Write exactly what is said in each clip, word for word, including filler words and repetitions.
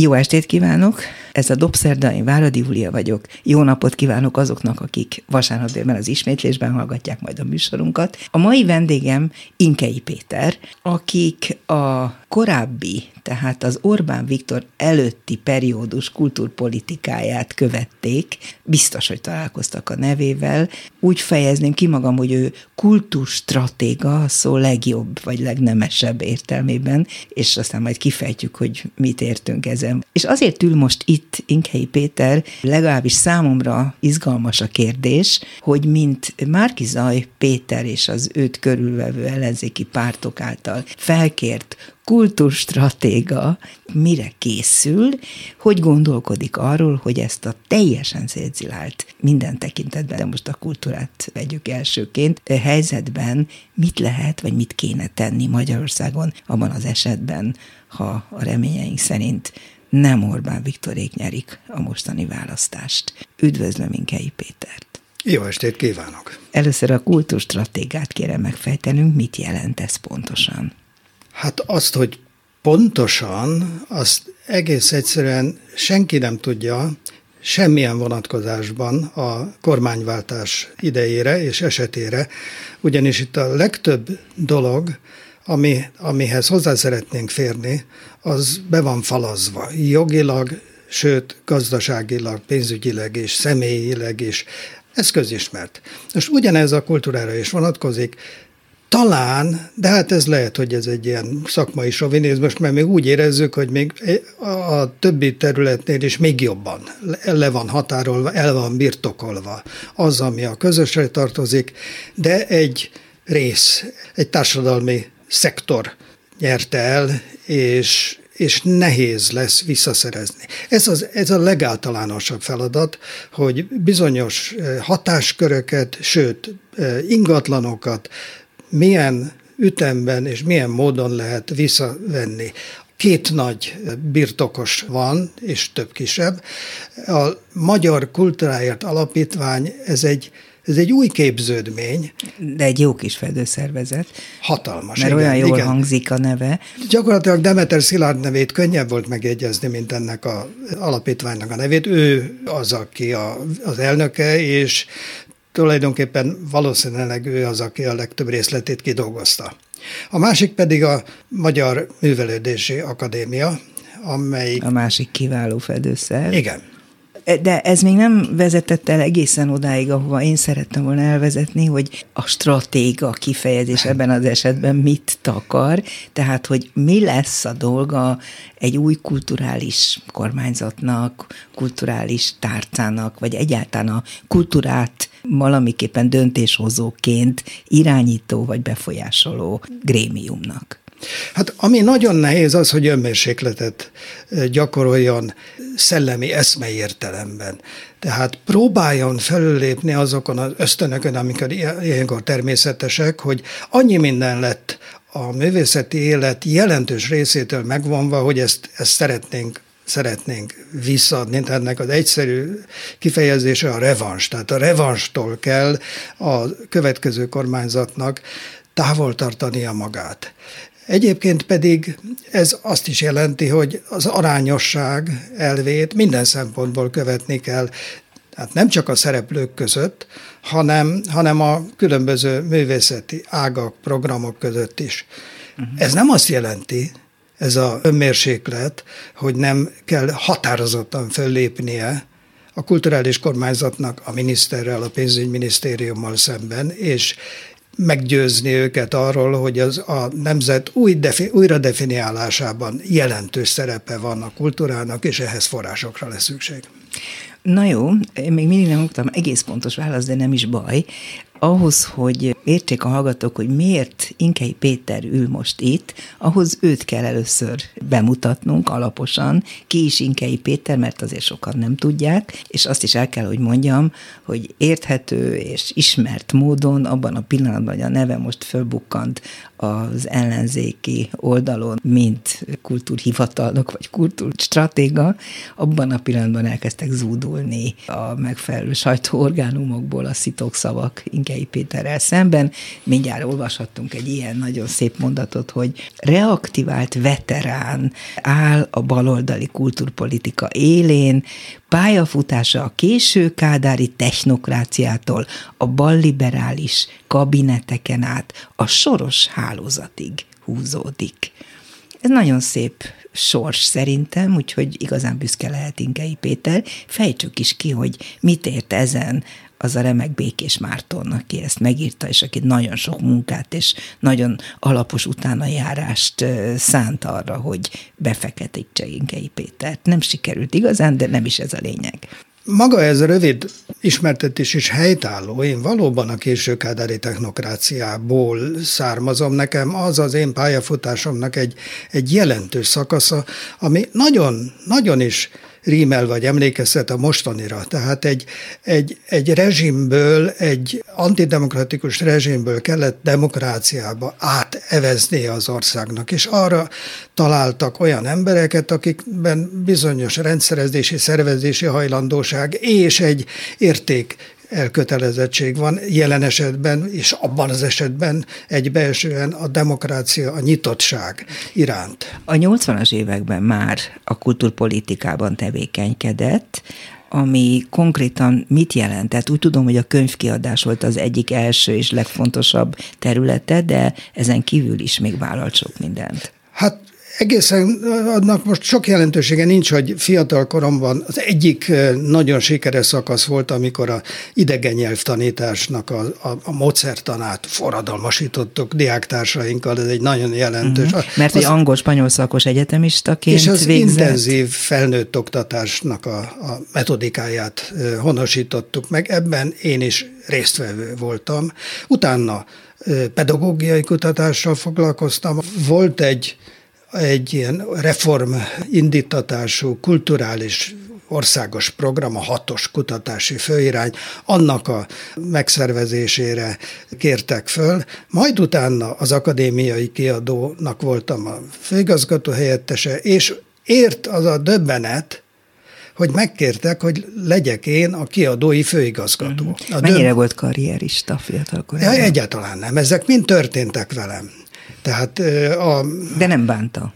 Jó estét kívánok! Ez a Dobszerda, én Váradi Júlia vagyok. Jó napot kívánok azoknak, akik vasárnap délben az ismétlésben hallgatják majd a műsorunkat. A mai vendégem Inkei Péter, akik a korábbi, tehát az Orbán Viktor előtti periódus kultúrpolitikáját követték, biztos, hogy találkoztak a nevével. Úgy fejezném ki magam, hogy ő kultúrstratéga, szó legjobb vagy legnemesebb értelmében, és aztán majd kifejtjük, hogy mit értünk ezen. És azért ül most itt Inkei Péter, legalábbis számomra izgalmas a kérdés, hogy mint Márki-Zay Péter és az őt körülvevő ellenzéki pártok által felkért kultúrstratéga mire készül, hogy gondolkodik arról, hogy ezt a teljesen szétzilált, minden tekintetben, de most a kultúrát vegyük elsőként, helyzetben mit lehet, vagy mit kéne tenni Magyarországon abban az esetben, ha a reményeink szerint nem Orbán Viktorék nyerik a mostani választást. Üdvözlöm Inkei Pétert! Jó estét kívánok! Először a kultúrstratégiát kérem megfejtenünk, mit jelent ez pontosan? Hát azt, hogy pontosan, azt egész egyszerűen senki nem tudja semmilyen vonatkozásban a kormányváltás idejére és esetére, ugyanis itt a legtöbb dolog, ami, amihez hozzá szeretnénk férni, az be van falazva jogilag, sőt gazdaságilag, pénzügyileg és személyileg is. Ez közismert. És ugyanez a kultúrára is vonatkozik. Talán, de hát ez lehet, hogy ez egy ilyen szakmai sovinizmus, mert még úgy érezzük, hogy még a többi területnél is még jobban le van határolva, el van birtokolva az, ami a közösre tartozik, de egy rész, egy társadalmi szektor nyerte el, és, és nehéz lesz visszaszerezni. Ez, az, ez a legáltalánosabb feladat, hogy bizonyos hatásköröket, sőt ingatlanokat, milyen ütemben és milyen módon lehet visszavenni. Két nagy birtokos van, és több kisebb. A Magyar Kulturáért Alapítvány, ez egy, ez egy új képződmény. De egy jó kis fedőszervezet. Hatalmas. Mert igen, olyan jól igen. hangzik a neve. Gyakorlatilag Demeter Szilárd nevét könnyebb volt megjegyezni, mint ennek az alapítványnak a nevét. Ő az, aki a, az elnöke, és tulajdonképpen valószínűleg ő az, aki a legtöbb részletét kidolgozta. A másik pedig a Magyar Művelődési Akadémia, amelyik... A másik kiváló fedőszer. Igen. De ez még nem vezetett el egészen odáig, ahova én szerettem volna elvezetni, hogy a stratéga kifejezés ebben az esetben mit takar, tehát hogy mi lesz a dolga egy új kulturális kormányzatnak, kulturális tárcának, vagy egyáltalán a kultúrát valamiképpen döntéshozóként irányító vagy befolyásoló grémiumnak. Hát ami nagyon nehéz az, hogy önmérsékletet gyakoroljon szellemi eszmei értelemben. Tehát próbáljon felüllépni azokon az ösztönökön, amikor ilyenkor természetesek, hogy annyi minden lett a művészeti élet jelentős részétől megvonva, hogy ezt, ezt szeretnénk szeretnénk visszaadni. Tehát ennek az egyszerű kifejezése a revans. Tehát a revanstól kell a következő kormányzatnak távol tartania magát. Egyébként pedig ez azt is jelenti, hogy az arányosság elvét minden szempontból követni kell. Tehát nem csak a szereplők között, hanem, hanem a különböző művészeti ágak, programok között is. Uh-huh. Ez nem azt jelenti, ez a önmérséklet, hogy nem kell határozottan föllépnie a kulturális kormányzatnak a miniszterrel, a pénzügyminisztériummal szemben, és meggyőzni őket arról, hogy az a nemzet új defi- újra definiálásában jelentős szerepe van a kultúrának, és ehhez forrásokra lesz szükség. Na jó, én még mindig nem kaptam egész pontos választ, de nem is baj. Ahhoz, hogy értsék a hallgatók, hogy miért Inkei Péter ül most itt, ahhoz őt kell először bemutatnunk alaposan. Ki is Inkei Péter, mert azért sokan nem tudják, és azt is el kell, hogy mondjam, hogy érthető és ismert módon abban a pillanatban, hogy a neve most fölbukkant az ellenzéki oldalon, mint kultúrhivatalnok vagy kultúrstratéga, abban a pillanatban elkezdtek zúdulni a megfelelő sajtóorgánumokból a szitokszavak Inkei Inkei Péterrel szemben. Mindjárt olvashattunk egy ilyen nagyon szép mondatot, hogy reaktivált veterán áll a baloldali kulturpolitika élén, pályafutása a késő kádári technokráciától a balliberális kabineteken át a soros hálózatig húzódik. Ez nagyon szép sors szerintem, úgyhogy igazán büszke lehet Inkei Péter. Fejtsük is ki, hogy mit ért ezen az a remek Békés Márton, aki ezt megírta, és aki nagyon sok munkát és nagyon alapos utánajárást szánt arra, hogy befeketítse Inkei Pétert. Nem sikerült igazán, de nem is ez a lényeg. Maga ez a rövid ismertetés is helytálló. Én valóban a késő kádári technokráciából származom. Nekem az az én pályafutásomnak egy, egy jelentős szakasza, ami nagyon, nagyon is rímel vagy emlékeztet a mostanira. Tehát egy, egy, egy rezsimből, egy antidemokratikus rezsimből kellett demokráciába áteveznie az országnak, és arra találtak olyan embereket, akikben bizonyos rendszerezési, szervezési hajlandóság és egy érték elkötelezettség van jelen esetben, és abban az esetben egybeesően a demokrácia, a nyitottság iránt. A nyolcvanas években már a kulturpolitikában tevékenykedett, ami konkrétan mit jelentett? Úgy tudom, hogy a könyvkiadás volt az egyik első és legfontosabb területe, de ezen kívül is még vállalt sok mindent. Hát egészen annak most sok jelentősége nincs, hogy fiatal koromban az egyik nagyon sikeres szakasz volt, amikor az idegen nyelvtanításnak a, a, a módszertanát forradalmasítottuk diáktársainkkal, ez egy nagyon jelentős. Uh-huh. Mert az, egy angol-spanyol szakos egyetemistaként és az végzett. Intenzív felnőtt oktatásnak a, a metodikáját honosítottuk meg, ebben én is résztvevő voltam. Utána pedagógiai kutatással foglalkoztam. Volt egy egy ilyen reform indítatású, kulturális országos program, a hatos kutatási főirány, annak a megszervezésére kértek föl. Majd utána az akadémiai kiadónak voltam a főigazgató helyettese, és ért az a döbbenet, hogy megkértek, hogy legyek én a kiadói főigazgató. Mm-hmm. A Mennyire döb... volt karrierista fiatalkorában? Ja, egyáltalán nem. Ezek mind történtek velem. Tehát a... De nem bánta.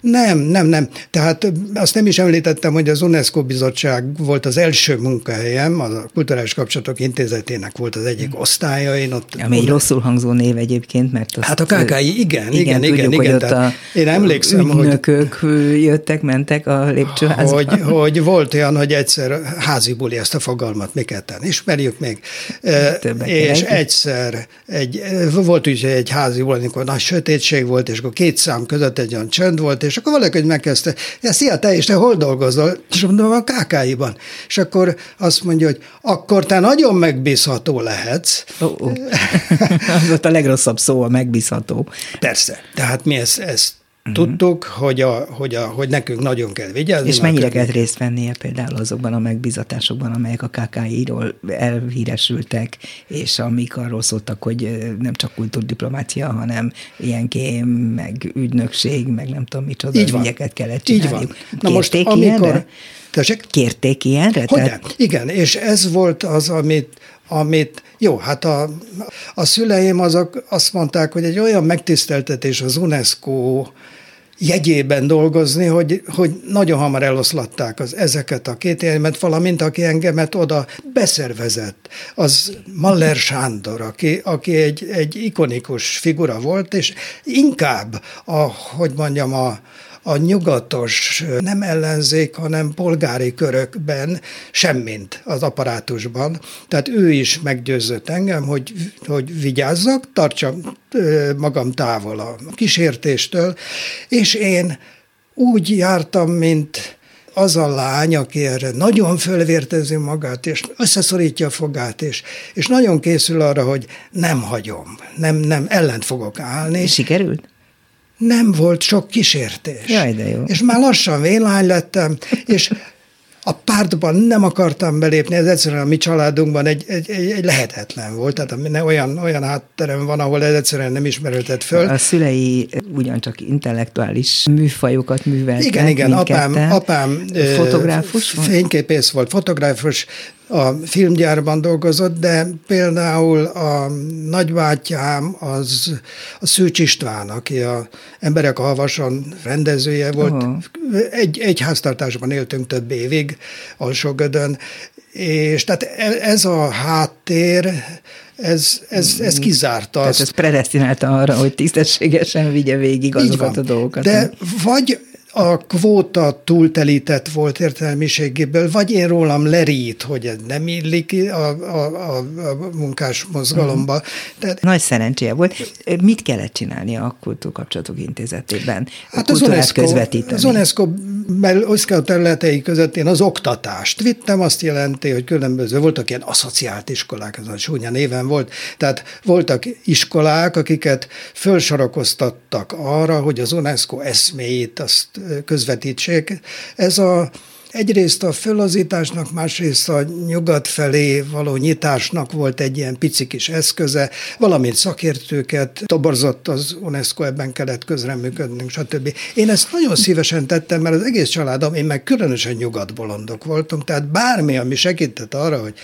Nem, nem, nem. Tehát azt nem is említettem, hogy az UNESCO bizottság volt az első munkahelyem, a Kulturális Kapcsolatok Intézetének volt az egyik osztálya. Én ott Ami egy rosszul hangzó név egyébként, mert... Hát a ká ká i, igen, igen, tudjuk, igen. igen. Tehát én emlékszem, hogy... ügynökök jöttek, mentek a lépcsőházba. Hogy, hogy volt olyan, hogy egyszer házi buli, ezt a fogalmat mi ketten ismerjük még. Többek és kell. egyszer egy, volt úgy, egy házi buli, amikor nagy sötétség volt, és akkor két szám között egy olyan csönd volt, és akkor valaki megkezdte, ja, szia, te és te hol dolgozol? És mondom, a ká ká i-ban. És akkor azt mondja, hogy akkor te nagyon megbízható lehetsz. Oh, oh. Az volt a legrosszabb szó, a megbízható. Persze. Tehát mi ezt, ezt mm-hmm. tudtuk, hogy, a, hogy, a, hogy nekünk nagyon kell vigyázni. És mennyire kell részt vennie például azokban a megbízatásokban, amelyek a ká ká i-ról elhíresültek, és amik arról szóltak, hogy nem csak kultúrdiplomácia, hanem ilyen kém, meg ügynökség, meg nem tudom micsoda ügyeket kellett csinálni. Na most amikor... Tessék? Kérték ilyenre? Hogyne? Tehát... Igen, és ez volt az, amit... amit jó, hát a, a szüleim azok azt mondták, hogy egy olyan megtiszteltetés az UNESCO jegyében dolgozni, hogy, hogy nagyon hamar eloszlatták az, ezeket a két élményt, valamint aki engemet oda beszervezett, az Maller Sándor, aki, aki egy, egy ikonikus figura volt, és inkább, a, hogy mondjam, a a nyugatos, nem ellenzék, hanem polgári körökben, semmint az apparátusban. Tehát ő is meggyőzött engem, hogy, hogy vigyázzak, tartsam magam távol a kísértéstől, és én úgy jártam, mint az a lány, aki erre nagyon fölvértezi magát, és összeszorítja a fogát, és, és nagyon készül arra, hogy nem hagyom, nem, nem ellent fogok állni. Sikerült? Nem volt sok kísértés. Jaj, de jó. És már lassan vénlány lettem, és a pártban nem akartam belépni, ez egyszerűen a mi családunkban egy, egy, egy lehetetlen volt, tehát olyan, olyan hátterem van, ahol ez egyszerűen nem ismerültet föl. A szülei ugyancsak intellektuális műfajokat műveltek. Igen, igen, apám, apám fotográfus fényképész volt, fotográfus, a filmgyárban dolgozott, de például a nagybátyám az a Szűcs István, aki a Emberek a havason rendezője volt. Uh-huh. Egy, egy háztartásban éltünk több évig Alsógödön, és tehát ez a háttér, ez, ez, ez kizárta. Tehát azt. Ez predesztinálta arra, hogy tisztességesen vigye végig azokat a dolgokat. De vagy a kvóta túltelített volt értelmiségéből, vagy én rólam lerít, hogy ez nem illik a, a, a munkás mozgalomba. Uh-huh. Tehát... Nagy szerencséje volt. Mit kellett csinálni a Kulturális Kapcsolatok Intézetében? Hát a kultúrát közvetíteni. Az UNESCO területei között én az oktatást vittem, azt jelenti, hogy különböző voltak ilyen aszociált iskolák, ez a csúnya néven volt, tehát voltak iskolák, akiket fölsorakoztattak arra, hogy az UNESCO eszméjét azt közvetítsék. Ez a, egyrészt a föllazításnak, másrészt a nyugat felé való nyitásnak volt egy ilyen pici kis eszköze, valamint szakértőket toborzott az UNESCO, ebben kellett közreműködnünk, stb. Én ezt nagyon szívesen tettem, mert az egész családom, én meg különösen nyugatbolondok voltam, tehát bármi, ami segített arra, hogy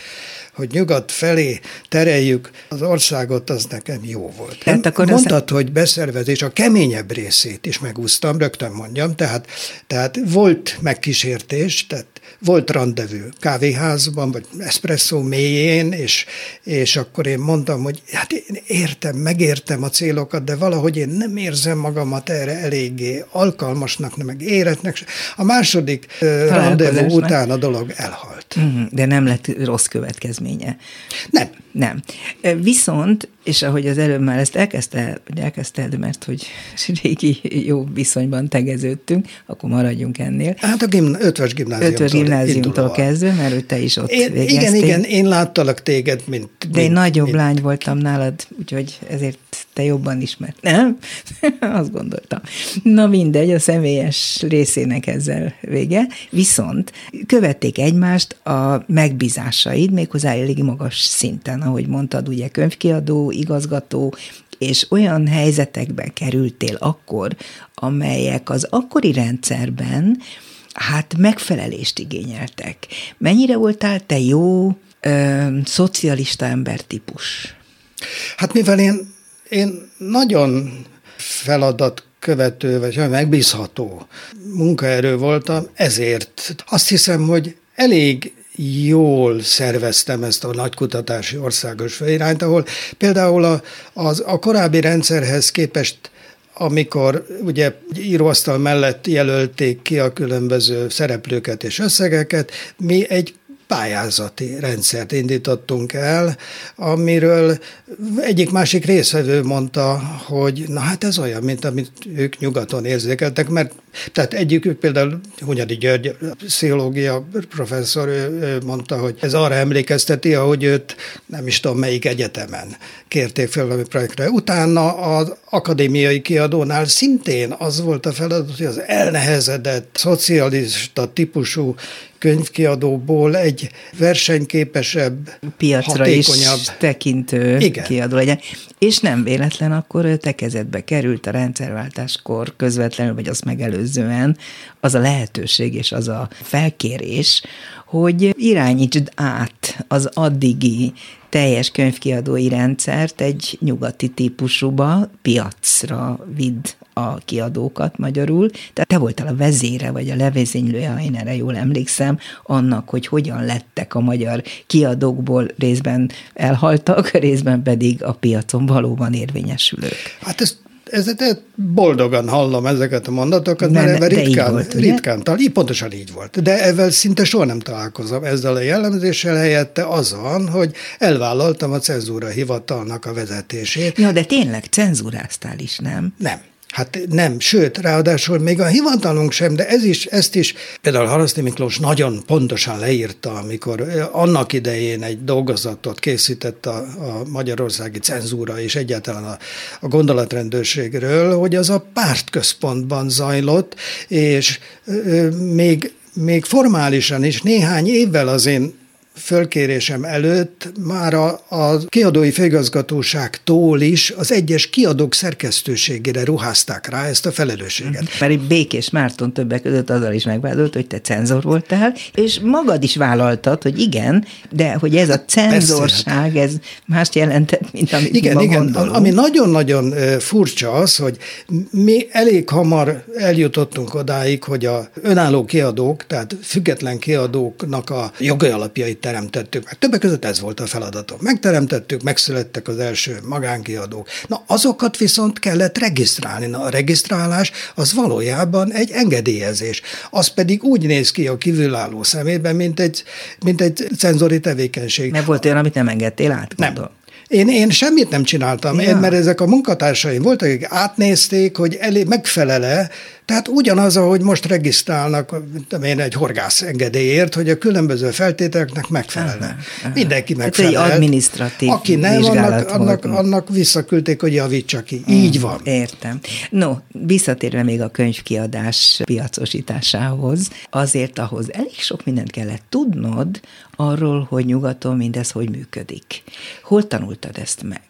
hogy nyugat felé tereljük az országot, az nekem jó volt. Hát akkor mondtad, az... hogy beszervezés, a keményebb részét is megúsztam, rögtön mondjam, tehát, tehát volt megkísértés, tehát volt rendezvú kávéházban, vagy eszpresszó mélyén, és, és akkor én mondtam, hogy hát én értem, megértem a célokat, de valahogy én nem érzem magamat erre eléggé alkalmasnak, nem meg éretnek. A második rendezvú után a dolog elhalt. De nem lett rossz következmény. Nem. Nem. Viszont, és ahogy az előbb már ezt elkezdted, elkezdted mert hogy régi jó viszonyban tegeződtünk, akkor maradjunk ennél. Hát a gimna- ötves gimnáziumtól, ötves gimnáziumtól kezdve, mert ő te is ott én, végeztél. Igen, igen, én láttalak téged, mint... De mint, én nagyobb mint. lány voltam nálad, úgyhogy ezért te jobban ismert. Nem? Azt gondoltam. Na mindegy, a személyes részének ezzel vége. Viszont követték egymást a megbízásaid, méghozzá elég magas szinten, ahogy mondtad, ugye könyvkiadó, igazgató, és olyan helyzetekbe kerültél akkor, amelyek az akkori rendszerben hát megfelelést igényeltek. Mennyire voltál te jó ö, szocialista embertípus? Hát mivel én, én nagyon feladat követő, vagy megbízható munkaerő voltam, ezért azt hiszem, hogy elég jól szerveztem ezt a nagy kutatási országos felirányt, ahol például a, az, a korábbi rendszerhez képest, amikor ugye íróasztal mellett jelölték ki a különböző szereplőket és összegeket, mi egy pályázati rendszert indítottunk el, amiről egyik-másik részvevő mondta, hogy na hát ez olyan, mint amit ők nyugaton érzékeltek, mert tehát egyikük például Hunyadi György, pszichológia professzor, ő, ő mondta, hogy ez arra emlékezteti, ahogy őt nem is tudom melyik egyetemen kérték fel valami projektre. Utána az akadémiai kiadónál szintén az volt a feladat, hogy az elnehezedett, szocialista típusú könyvkiadóból egy versenyképesebb, piacra hatékonyabb, is tekintő igen. kiadó legyen. És nem véletlen akkor te kezedbe került a rendszerváltáskor közvetlenül, vagy azt megelőzően az a lehetőség és az a felkérés, hogy irányítsd át az addigi teljes könyvkiadói rendszert egy nyugati típusúba, piacra vidd a kiadókat magyarul. Tehát te voltál a vezére, vagy a levezénylője, ha én erre jól emlékszem, annak, hogy hogyan lettek a magyar kiadókból részben elhaltak, részben pedig a piacon valóban érvényesülők. Hát ez Ez, boldogan hallom ezeket a mondatokat, nem, mert ebben ritkán, volt, ritkán találom. Pontosan így volt. De ezzel szinte soha nem találkozom ezzel a jellemzéssel, helyette azon, hogy elvállaltam a cenzúra hivatalnak a vezetését. Ja, de tényleg cenzúráztál is, nem? Nem. Hát nem, sőt, ráadásul még a hivatalunk sem, de ez is, ezt is például Haraszti Miklós nagyon pontosan leírta, amikor annak idején egy dolgozatot készített a, a magyarországi cenzúra és egyáltalán a, a gondolatrendőrségről, hogy az a pártközpontban zajlott, és ö, még, még formálisan is néhány évvel az én fölkérésem előtt már a, a kiadói főigazgatóságtól is az egyes kiadók szerkesztőségére ruházták rá ezt a felelősséget. Mert Békés Márton többek között azzal is megvádolt, hogy te cenzor voltál, és magad is vállaltad, hogy igen, de hogy ez a cenzorság, ez mást jelentett, mint amit igen, igen. Gondolunk. Ami nagyon-nagyon furcsa az, hogy mi elég hamar eljutottunk odáig, hogy a önálló kiadók, tehát független kiadóknak a jogi alapjait teremtettük. Mert többek között ez volt a feladatom. Megteremtettük, megszülettek az első magánkiadók. Na, azokat viszont kellett regisztrálni. Na, a regisztrálás az valójában egy engedélyezés. Az pedig úgy néz ki a kívülálló szemében, mint egy, mint egy cenzori tevékenység. Mert volt olyan, amit nem engedtél át? Nem. Én, én semmit nem csináltam, ja. én, mert ezek a munkatársaim voltak, akik átnézték, hogy elég megfelele, tehát ugyanaz, ahogy most regisztrálnak, mint én egy horgász engedélyért, hogy a különböző feltételeknek megfelelne. Aha, aha. Mindenki megfelel. Tehát egy adminisztratív aki nem, annak, annak, annak visszaküldték, hogy javítsa ki. Hmm, Így van. Értem. No, visszatérve még a könyvkiadás piacosításához, azért ahhoz elég sok mindent kellett tudnod arról, hogy nyugaton mindez hogy működik. Hol tanultad ezt meg?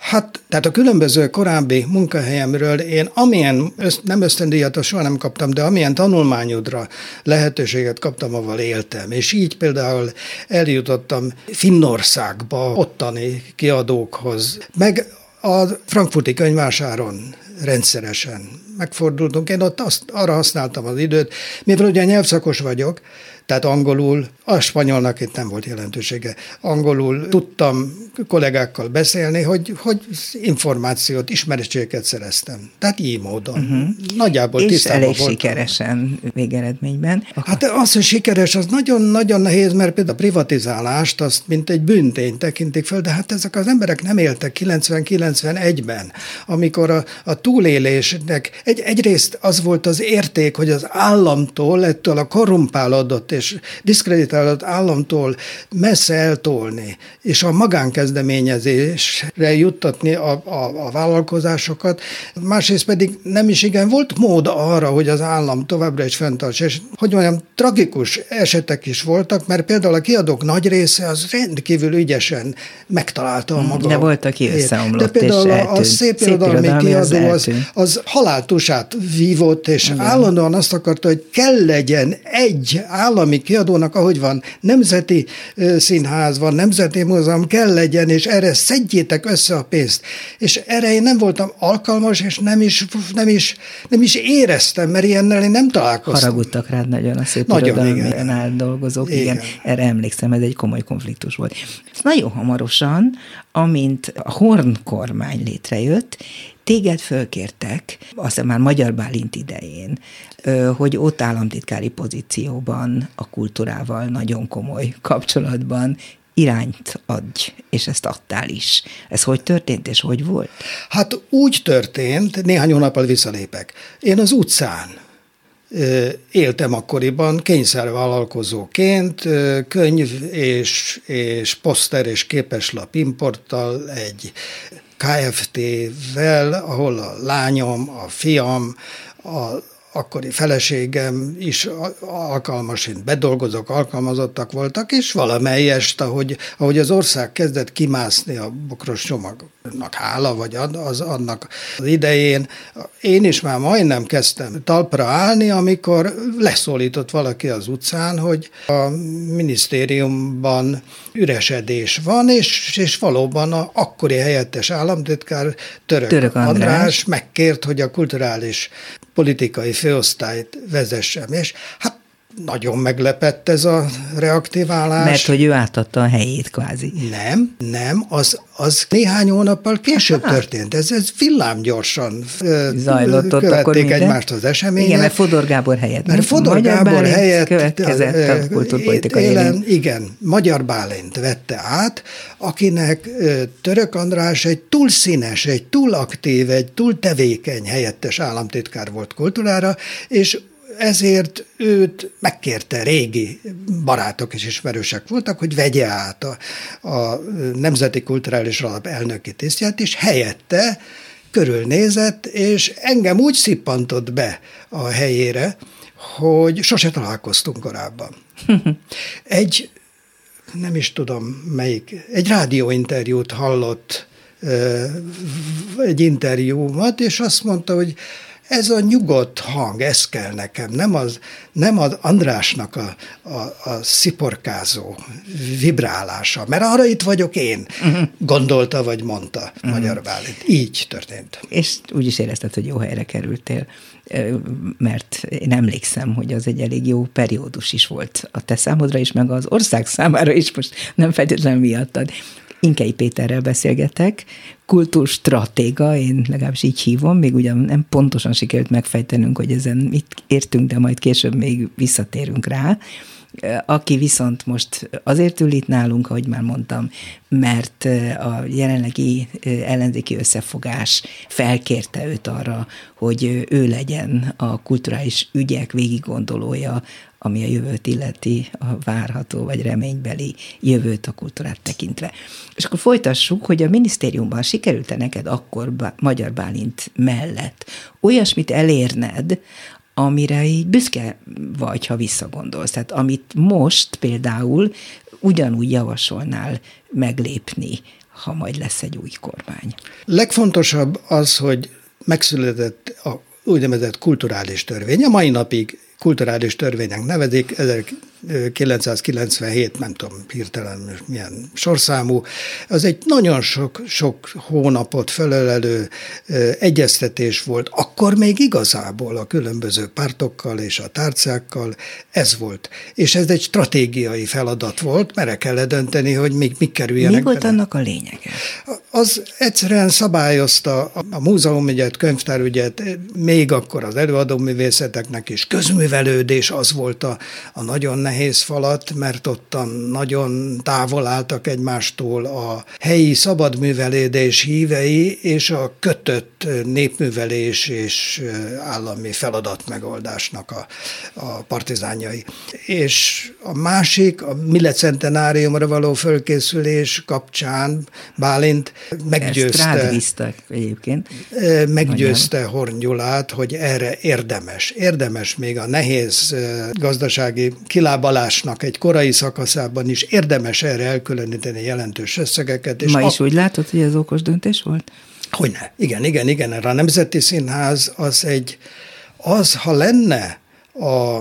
Hát, tehát a különböző korábbi munkahelyemről én amilyen, nem ösztöndíjat soha nem kaptam, de amilyen tanulmányodra lehetőséget kaptam, avval éltem. És így például eljutottam Finnországba, ottani kiadókhoz, meg a frankfurti könyvásáron rendszeresen megfordultunk. Én ott azt, arra használtam az időt, mivel ugye nyelvszakos vagyok, tehát angolul, a spanyolnak itt nem volt jelentősége, angolul tudtam kollégákkal beszélni, hogy, hogy információt, ismeretségeket szereztem. Tehát így módon. Uh-huh. Nagyjából tisztában voltam. És elég sikeresen végeredményben. Hát az, hogy sikeres, az nagyon-nagyon nehéz, mert például a privatizálást azt mint egy bűntény tekintik föl, de hát ezek az emberek nem éltek kilencven-kilencvenegyben, amikor a, a túlélésnek egy, egyrészt az volt az érték, hogy az államtól, ettől a korrumpálódott és diszkreditálódott államtól messze eltolni, és a magánkezdeményezésre juttatni a, a, a vállalkozásokat, másrészt pedig nem is igen volt mód arra, hogy az állam továbbra is fenntartsa, és hogy mondjam, tragikus esetek is voltak, mert például a kiadók nagy része az rendkívül ügyesen megtalálta a maga. De volt, aki összeomlott. De például és a, a szép irodalmi kiadó az, az haláltusát vívott, és igen. állandóan azt akarta, hogy kell legyen egy állami kiadónak, ahogy van Nemzeti Színház, van Nemzeti Múzeum, kell legyen, és erre szedjétek össze a pénzt. És erre én nem voltam alkalmas, és nem is, nem is, nem is éreztem, mert ilyennel én nem találkoztam. Haragudtak rád nagyon a szép irodalmiánál dolgozók. Igen. igen, erre emlékszem, ez egy komoly konfliktus volt. Nagyon hamarosan, amint a Horn kormány létrejött, téged fölkértek, aztán már Magyar Bálint idején, hogy ott államtitkári pozícióban, a kultúrával nagyon komoly kapcsolatban irányt adj, és ezt adtál is. Ez hogy történt, és hogy volt? Hát úgy történt, néhány hónappal visszalépek. Én az utcán éltem akkoriban kényszervállalkozóként, könyv és, és poszter és képeslap importtal egy ká ef té-vel, ahol a lányom, a fiam, a akkori feleségem is alkalmasint bedolgozók, alkalmazottak voltak, és valamelyest, ahogy, ahogy az ország kezdett kimászni a bokros csomagnak hála, vagy az annak az idején, én is már majdnem kezdtem talpra állni, amikor leszólított valaki az utcán, hogy a minisztériumban üresedés van, és, és valóban a akkori helyettes államtitkár Török, Török András. András megkért, hogy a kulturális politikai főosztályt vezessem, és hát nagyon meglepett ez a reaktiválás. Mert hogy ő átadta a helyét kvázi. Nem, nem, az, az néhány hónappal később Aha. történt. Ez, ez villámgyorsan zajlott ott akkor minden. Egymást az események. Igen, mert Fodor Gábor helyett. Mert Fodor Gábor helyett következett a kultúrpolitikai élen. Igen, Magyar Bálint vette át, akinek Török András egy túl színes, egy túl aktív, egy túl tevékeny helyettes államtitkár volt kultúrára, és ezért őt megkérte, régi barátok és ismerősek voltak, hogy vegye át a, a Nemzeti Kulturális Alap elnöki tisztját, és helyette körülnézett, és engem úgy szippantott be a helyére, hogy sose találkoztunk korábban. Egy nem is tudom melyik, egy rádióinterjút hallott, egy interjúmat, és azt mondta, hogy ez a nyugodt hang, ez kell nekem, nem az, nem az Andrásnak a, a, a sziporkázó vibrálása, mert arra itt vagyok én, uh-huh. gondolta vagy mondta uh-huh. Magyar Bálint. Így történt. És úgy is érezted, hogy jó helyre kerültél, mert én emlékszem, hogy az egy elég jó periódus is volt a te számodra is, meg az ország számára is, most nem feltétlenül miattad. Inkei Péterrel beszélgetek, kultúrstratéga, én legalábbis így hívom, még ugyan nem pontosan sikerült megfejtenünk, hogy ezen mit értünk, de majd később még visszatérünk rá. Aki viszont most azért ül itt nálunk, ahogy már mondtam, mert a jelenlegi ellenzéki összefogás felkérte őt arra, hogy ő legyen a kulturális ügyek végiggondolója, ami a jövőt illeti, a várható vagy reménybeli jövőt a kultúrát tekintve. És akkor folytassuk, hogy a minisztériumban sikerült-e neked akkor Magyar Bálint mellett olyasmit elérned, amire így büszke vagy, ha visszagondolsz. Tehát amit most például ugyanúgy javasolnál meglépni, ha majd lesz egy új kormány. Legfontosabb az, hogy megszületett a úgynevezett kulturális törvény. A mai napig kulturális törvénynek nevezik, ezerkilencszázkilencvenhét, nem tudom hirtelen milyen sorszámú. Az egy nagyon sok, sok hónapot felelelő egyeztetés volt. Akkor még igazából a különböző pártokkal és a tárcákkal ez volt. És ez egy stratégiai feladat volt, mert kellett dönteni, hogy mi, mi kerüljenek. Mi volt bele. Annak a lényege? Az egyszerűen szabályozta a múzeumügyet, könyvtárügyet, még akkor az előadóművészeteknek is közművészeteknek. Művelődés az volt a, a nagyon nehéz falat, mert ottan nagyon távol álltak egymástól a helyi szabadművelődés hívei és a kötött népművelés és állami feladatmegoldásnak a, a partizánjai. És a másik, a millecentenáriumra való fölkészülés kapcsán Bálint meggyőzte, meggyőzte Horn Gyulát, hogy erre érdemes. Érdemes még a nehéz gazdasági kilábalásnak egy korai szakaszában is érdemes erre elkülöníteni jelentős összegeket. És Ma is a... úgy látod, hogy ez okos döntés volt? Hogyne. Igen, igen, igen. Erre a Nemzeti Színház az egy, az ha lenne a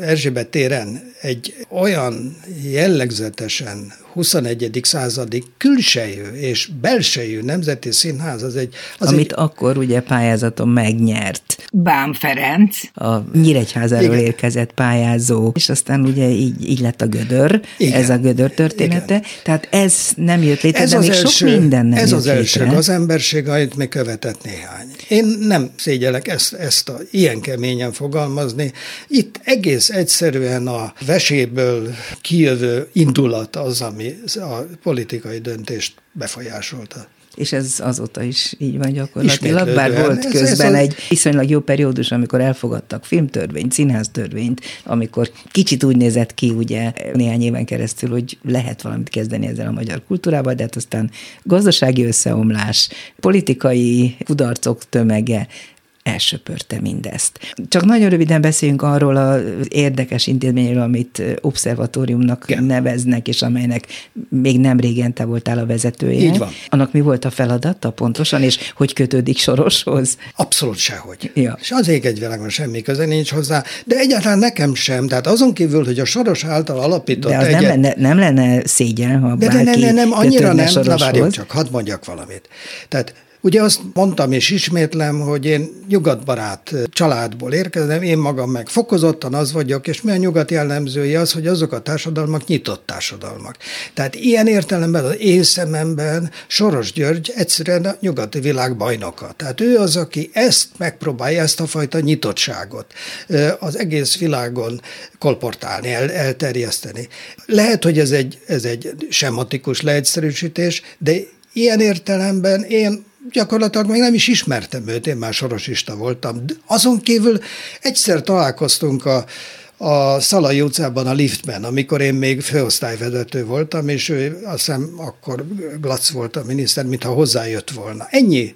Erzsébet téren egy olyan jellegzetesen huszonegyedik századi külsejű és belsejű Nemzeti Színház, az egy... Az Amit egy... akkor ugye pályázaton megnyert. Bám Ferenc. A Nyíregyházáról érkezett pályázó, és aztán ugye így, így lett a gödör, igen. Ez a gödör története. Igen. Tehát ez nem jött létre, ez de még első, sok minden nem Ez az első gazemberség, amit még követett néhány. Én nem szégyellek ezt, ezt a, ilyen keményen fogalmazni. Itt egész egyszerűen a veséből kijövő indulat az, ami a politikai döntést befolyásolta. És ez azóta is így van gyakorlatilag, bár volt ez, közben ez egy viszonylag jó periódus, amikor elfogadtak filmtörvényt, színháztörvényt, amikor kicsit úgy nézett ki ugye néhány éven keresztül, hogy lehet valamit kezdeni ezzel a magyar kultúrával, de hát aztán gazdasági összeomlás, politikai kudarcok tömege, elsöpörte mindezt. Csak nagyon röviden beszéljünk arról az érdekes intézményről, amit obszervatóriumnak igen. neveznek, és amelynek még nem régente voltál a vezetője. Így van. Annak mi volt a feladata pontosan, és hogy kötődik Soroshoz? Abszolút sehogy. Ja. És az ég egy világon semmi köze nincs hozzá, de egyáltalán nekem sem. Tehát azon kívül, hogy a Soros által alapított de az egyet... nem lenne, nem lenne szégyen, ha de bárki ne, ne, nem, annyira nem, Soroshoz. Na várjuk csak, hadd mondjak valamit. Tehát ugye azt mondtam és ismétlem, hogy én nyugatbarát családból érkezem, én magam meg fokozottan az vagyok, és mi a nyugat jellemzője az, hogy azok a társadalmak nyitott társadalmak. Tehát ilyen értelemben az én szememben Soros György egyszerűen a nyugati világ bajnoka. Tehát ő az, aki ezt megpróbálja, ezt a fajta nyitottságot az egész világon kolportálni, el, elterjeszteni. Lehet, hogy ez egy, ez egy sematikus leegyszerűsítés, de ilyen értelemben én gyakorlatilag még nem is ismertem őt, én már sorosista voltam. De azon kívül egyszer találkoztunk a, a Szalai utcában a liftben, amikor én még főosztályvezető voltam, és ő azt hiszem akkor Glatz volt a miniszter, mintha hozzájött volna. Ennyi.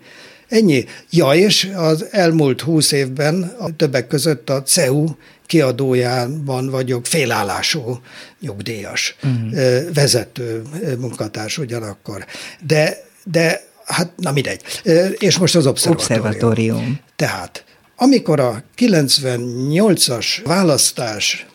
Ennyi. Ja, és az elmúlt húsz évben a többek között a cé e u kiadójában vagyok félállású nyugdíjas uh-huh. vezető munkatárs ugyanakkor. De, de hát na mindegy. És most az obszervatórium. Obszervatórium. Tehát amikor a kilencvennyolcas választás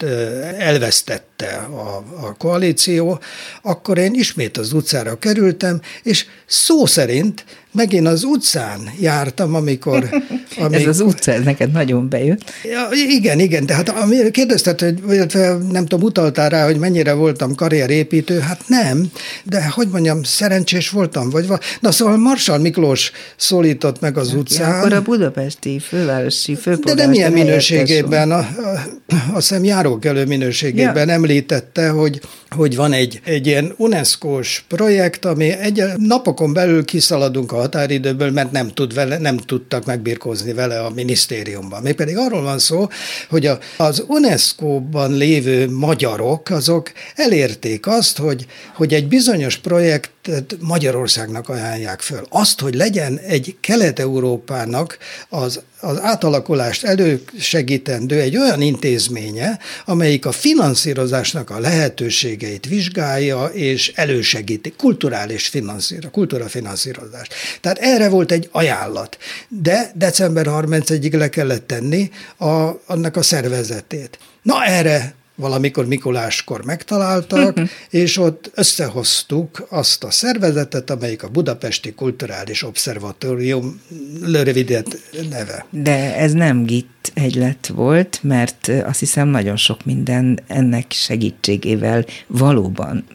elvesztette a, a koalíció, akkor én ismét az utcára kerültem, és szó szerint megint az utcán jártam, amikor... amikor ez az utca, ez neked nagyon bejött. Ja, igen, igen, de hát kérdezted, hogy nem tudom, utaltál rá, hogy mennyire voltam karrierépítő, hát nem, de hogy mondjam, szerencsés voltam, vagy valami. Na szóval Marshall Miklós szólított meg az utcán. Ja, akkor a budapesti fővárosi főpolgármester. De nem ilyen minőségében, a, a, azt hiszem járókelő minőségében ja. említette, hogy, hogy van egy, egy ilyen UNESCO-s projekt, ami egy napokon belül kiszaladunk a határidőből, mert nem, tud vele, nem tudtak megbirkózni vele a minisztériumban. Mégpedig arról van szó, hogy a, az UNESCO-ban lévő magyarok, azok elérték azt, hogy, hogy egy bizonyos projektet Magyarországnak ajánlják föl. Azt, hogy legyen egy Kelet-Európának az, az átalakulást elősegítendő egy olyan intézménye, amelyik a finanszírozásnak a lehetőségeit vizsgálja és elősegíti. Kulturális finanszírozás, kultúrafinanszírozást. Tehát erre volt egy ajánlat, de december harmincegyedikéig le kellett tenni a, annak a szervezetét. Na erre valamikor Mikuláskor megtaláltak, uh-huh. és ott összehoztuk azt a szervezetet, amelyik a Budapesti Kulturális Obszervatórium rövidített neve. De ez nem git egylet volt, mert azt hiszem nagyon sok minden ennek segítségével valóban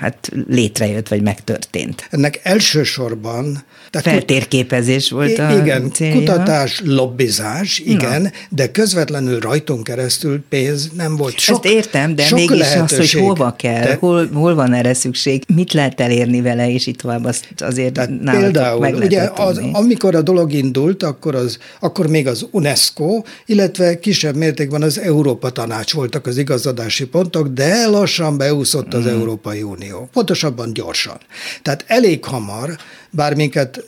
hát létrejött, vagy megtörtént. Ennek elsősorban... Feltérképezés volt a igen, célja. Kutatás, lobbizás, igen, na. De közvetlenül rajtunk keresztül pénz nem volt. Sok, ezt értem, de mégis az, hogy hova kell, de, hol, hol van erre szükség, mit lehet elérni vele, és itt tovább azt azért nálatok például, meg ugye az, amikor a dolog indult, akkor, az, akkor még az UNESCO, illetve kisebb mértékben az Európa Tanács voltak az igazodási pontok, de lassan beúszott az hmm. Európai Unió. Pontosabban gyorsan. Tehát elég hamar, bár minket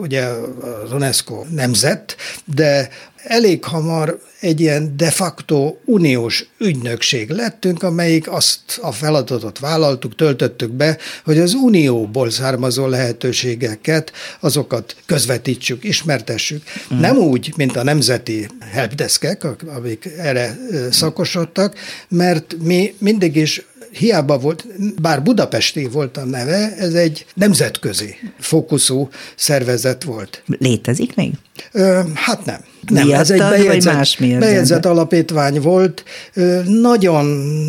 ugye az UNESCO nemzet, de elég hamar egy ilyen de facto uniós ügynökség lettünk, amelyik azt a feladatot vállaltuk, töltöttük be, hogy az unióból származó lehetőségeket, azokat közvetítsük, ismertessük. Mm. Nem úgy, mint a nemzeti helpdeskek, amik erre szakosodtak, mert mi mindig is hiába volt, bár budapesti volt a neve, ez egy nemzetközi fókuszú szervezet volt. Létezik még? Ö, hát nem. Nem, miattad, ez egy bejegyzett, bejegyzett alapítvány volt. Nagyon,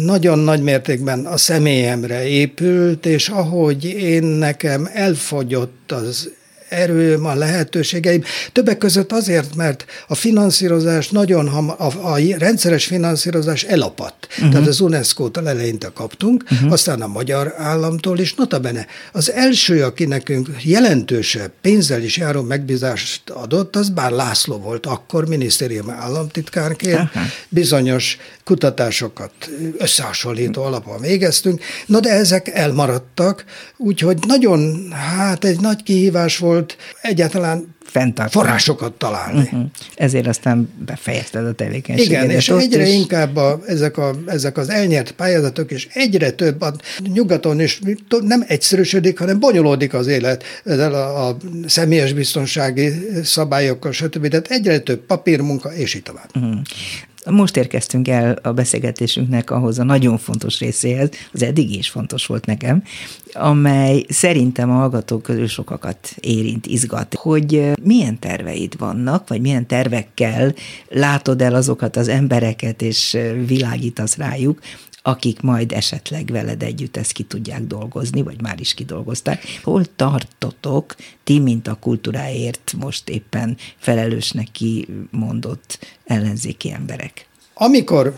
nagyon nagy mértékben a személyemre épült, és ahogy én nekem elfogyott az erőm, a lehetőségeim. Többek között azért, mert a finanszírozás nagyon hamar, a, a rendszeres finanszírozás elapadt. Uh-huh. Tehát az UNESCO-tól eleinte kaptunk, uh-huh. aztán a magyar államtól is. Notabene, az első, aki nekünk jelentősebb pénzzel is járó megbízást adott, az Bán László volt akkor minisztérium államtitkárként. Uh-huh. Bizonyos kutatásokat összehasonlító alapon végeztünk. Na de ezek elmaradtak, úgyhogy nagyon, hát egy nagy kihívás volt egyáltalán fenntartani, forrásokat találni. Uh-huh. Ezért aztán befejezted a tevékenységedet. Igen, és egyre is... inkább a, ezek, a, ezek az elnyert pályázatok, és egyre több a nyugaton is nem egyszerűsödik, hanem bonyolódik az élet ezzel a, a személyes biztonsági szabályokkal, stb. Tehát egyre több papírmunka, és így tovább. Uh-huh. Most érkeztünk el a beszélgetésünknek ahhoz a nagyon fontos részéhez, az eddig is fontos volt nekem, amely szerintem a hallgatók közül sokakat érint, izgat, hogy milyen terveid vannak, vagy milyen tervekkel látod el azokat az embereket, és világítasz rájuk, akik majd esetleg veled együtt ezt ki tudják dolgozni, vagy már is kidolgozták. Hol tartotok ti, mint a kultúráért most éppen felelősnek kimondott ellenzéki emberek? Amikor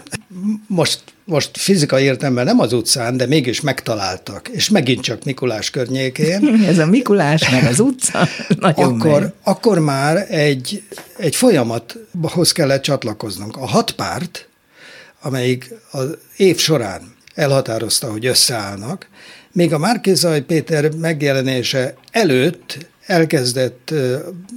most, most fizikai értelemben nem az utcán, de mégis megtaláltak, és megint csak Mikulás környékén. Ez a Mikulás meg az utca nagyon akkor, akkor már egy, egy folyamathoz kellett csatlakoznunk. A hat párt, amelyik az év során elhatározta, hogy összeállnak, még a Márki-Zay Péter megjelenése előtt elkezdett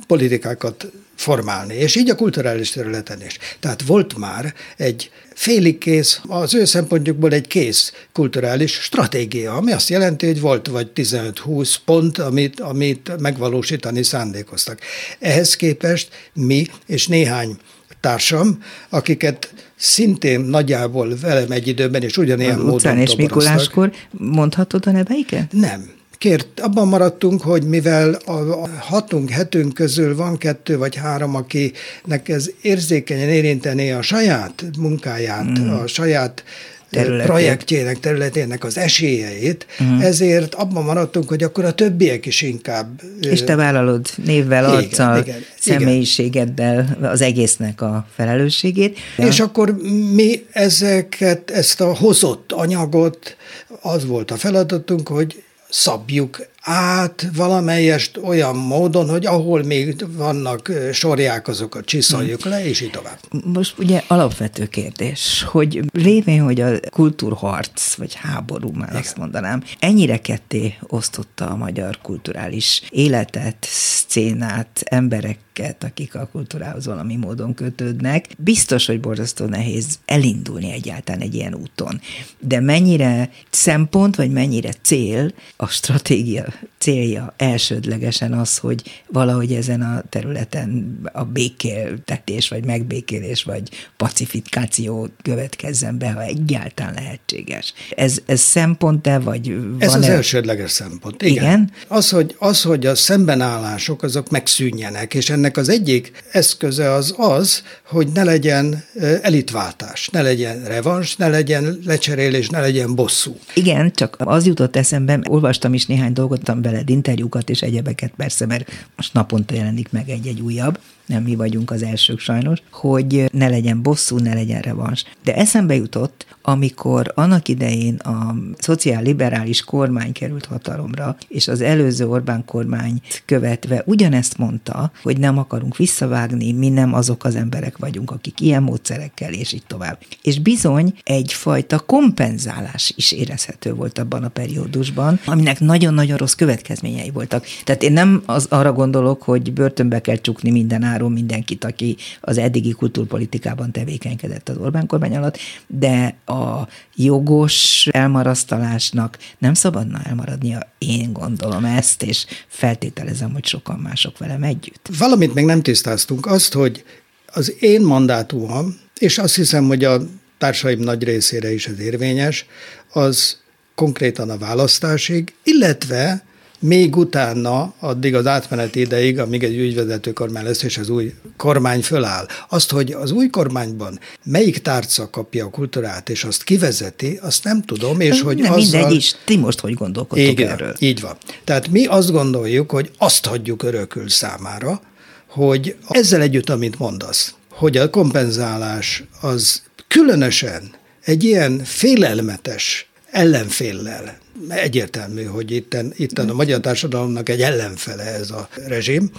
politikákat formálni, és így a kulturális területen is. Tehát volt már egy félig kész, az ő szempontjukból egy kész kulturális stratégia, ami azt jelenti, hogy volt vagy tizenöt-húsz pont, amit, amit megvalósítani szándékoztak. Ehhez képest mi és néhány társam, akiket szintén nagyjából velem egy időben, és ugyanilyen módon toboroztak. És Mikuláskor mondhatod a neveiket? Nem. Kért, abban maradtunk, hogy mivel a hatunk, hetünk közül van kettő vagy három, akinek ez érzékenyen érinteni a saját munkáját, mm. a saját területét. projektjének, területének az esélyeit, mm. ezért abban maradtunk, hogy akkor a többiek is inkább... És te vállalod névvel, arccal, igen, igen, személyiségeddel az egésznek a felelősségét. És ja. akkor mi ezeket, ezt a hozott anyagot, az volt a feladatunk, hogy szabjuk át valamelyest olyan módon, hogy ahol még vannak sorják, azokat csiszoljuk le, és így tovább. Most ugye alapvető kérdés, hogy lévén, hogy a kultúrharc, vagy háború, már igen. azt mondanám, ennyire ketté osztotta a magyar kulturális életet, szcénát, embereket, akik a kultúrához valami módon kötődnek. Biztos, hogy borzasztó nehéz elindulni egyáltalán egy ilyen úton. De mennyire szempont, vagy mennyire cél a stratégia célja elsődlegesen az, hogy valahogy ezen a területen a békéltetés, vagy megbékélés, vagy pacifikáció következzen be, ha egyáltalán lehetséges. Ez, ez szempont-e, vagy van-e? Ez az elsődleges szempont, igen. igen? Az, hogy, az, hogy a szembenállások azok megszűnjenek, és ennek az egyik eszköze az az, hogy ne legyen elitváltás, ne legyen revans, ne legyen lecserélés, ne legyen bosszú. Igen, csak az jutott eszembe, olvastam is néhány dolgot, adtam veled interjúkat és egyebeket persze, mert most naponta jelenik meg egy-egy újabb, nem mi vagyunk az elsők sajnos, hogy ne legyen bosszú, ne legyen revans. De eszembe jutott, amikor annak idején a szociálliberális kormány került hatalomra, és az előző Orbán kormányt követve ugyanezt mondta, hogy nem akarunk visszavágni, mi nem azok az emberek vagyunk, akik ilyen módszerekkel, és így tovább. És bizony egyfajta kompenzálás is érezhető volt abban a periódusban, aminek nagyon-nagyon rossz következményei voltak. Tehát én nem az, arra gondolok, hogy börtönbe kell csukni minden áron mindenkit, aki az eddigi kultúrpolitikában tevékenykedett az Orbán kormány alatt, de a jogos elmarasztalásnak nem szabadna elmaradnia, én gondolom ezt, és feltételezem, hogy sokan mások velem együtt. Valamit még nem tisztáztunk, azt, hogy az én mandátumom, és azt hiszem, hogy a társaim nagy részére is ez érvényes, az konkrétan a választásig, illetve még utána, addig az átmeneti ideig, amíg egy ügyvezető kormány lesz, és az új kormány föláll. Azt, hogy az új kormányban melyik tárca kapja a kultúrát, és azt kivezeti, azt nem tudom, és hogy azzal... Mindegy is, ti most hogy gondolkodtok igen, erről? Így van. Tehát mi azt gondoljuk, hogy azt hagyjuk örökül számára, hogy ezzel együtt, amit mondasz, hogy a kompenzálás az különösen egy ilyen félelmetes ellenféllel. Egyértelmű, hogy itten, itten a magyar társadalomnak egy ellenfele ez a rezsim,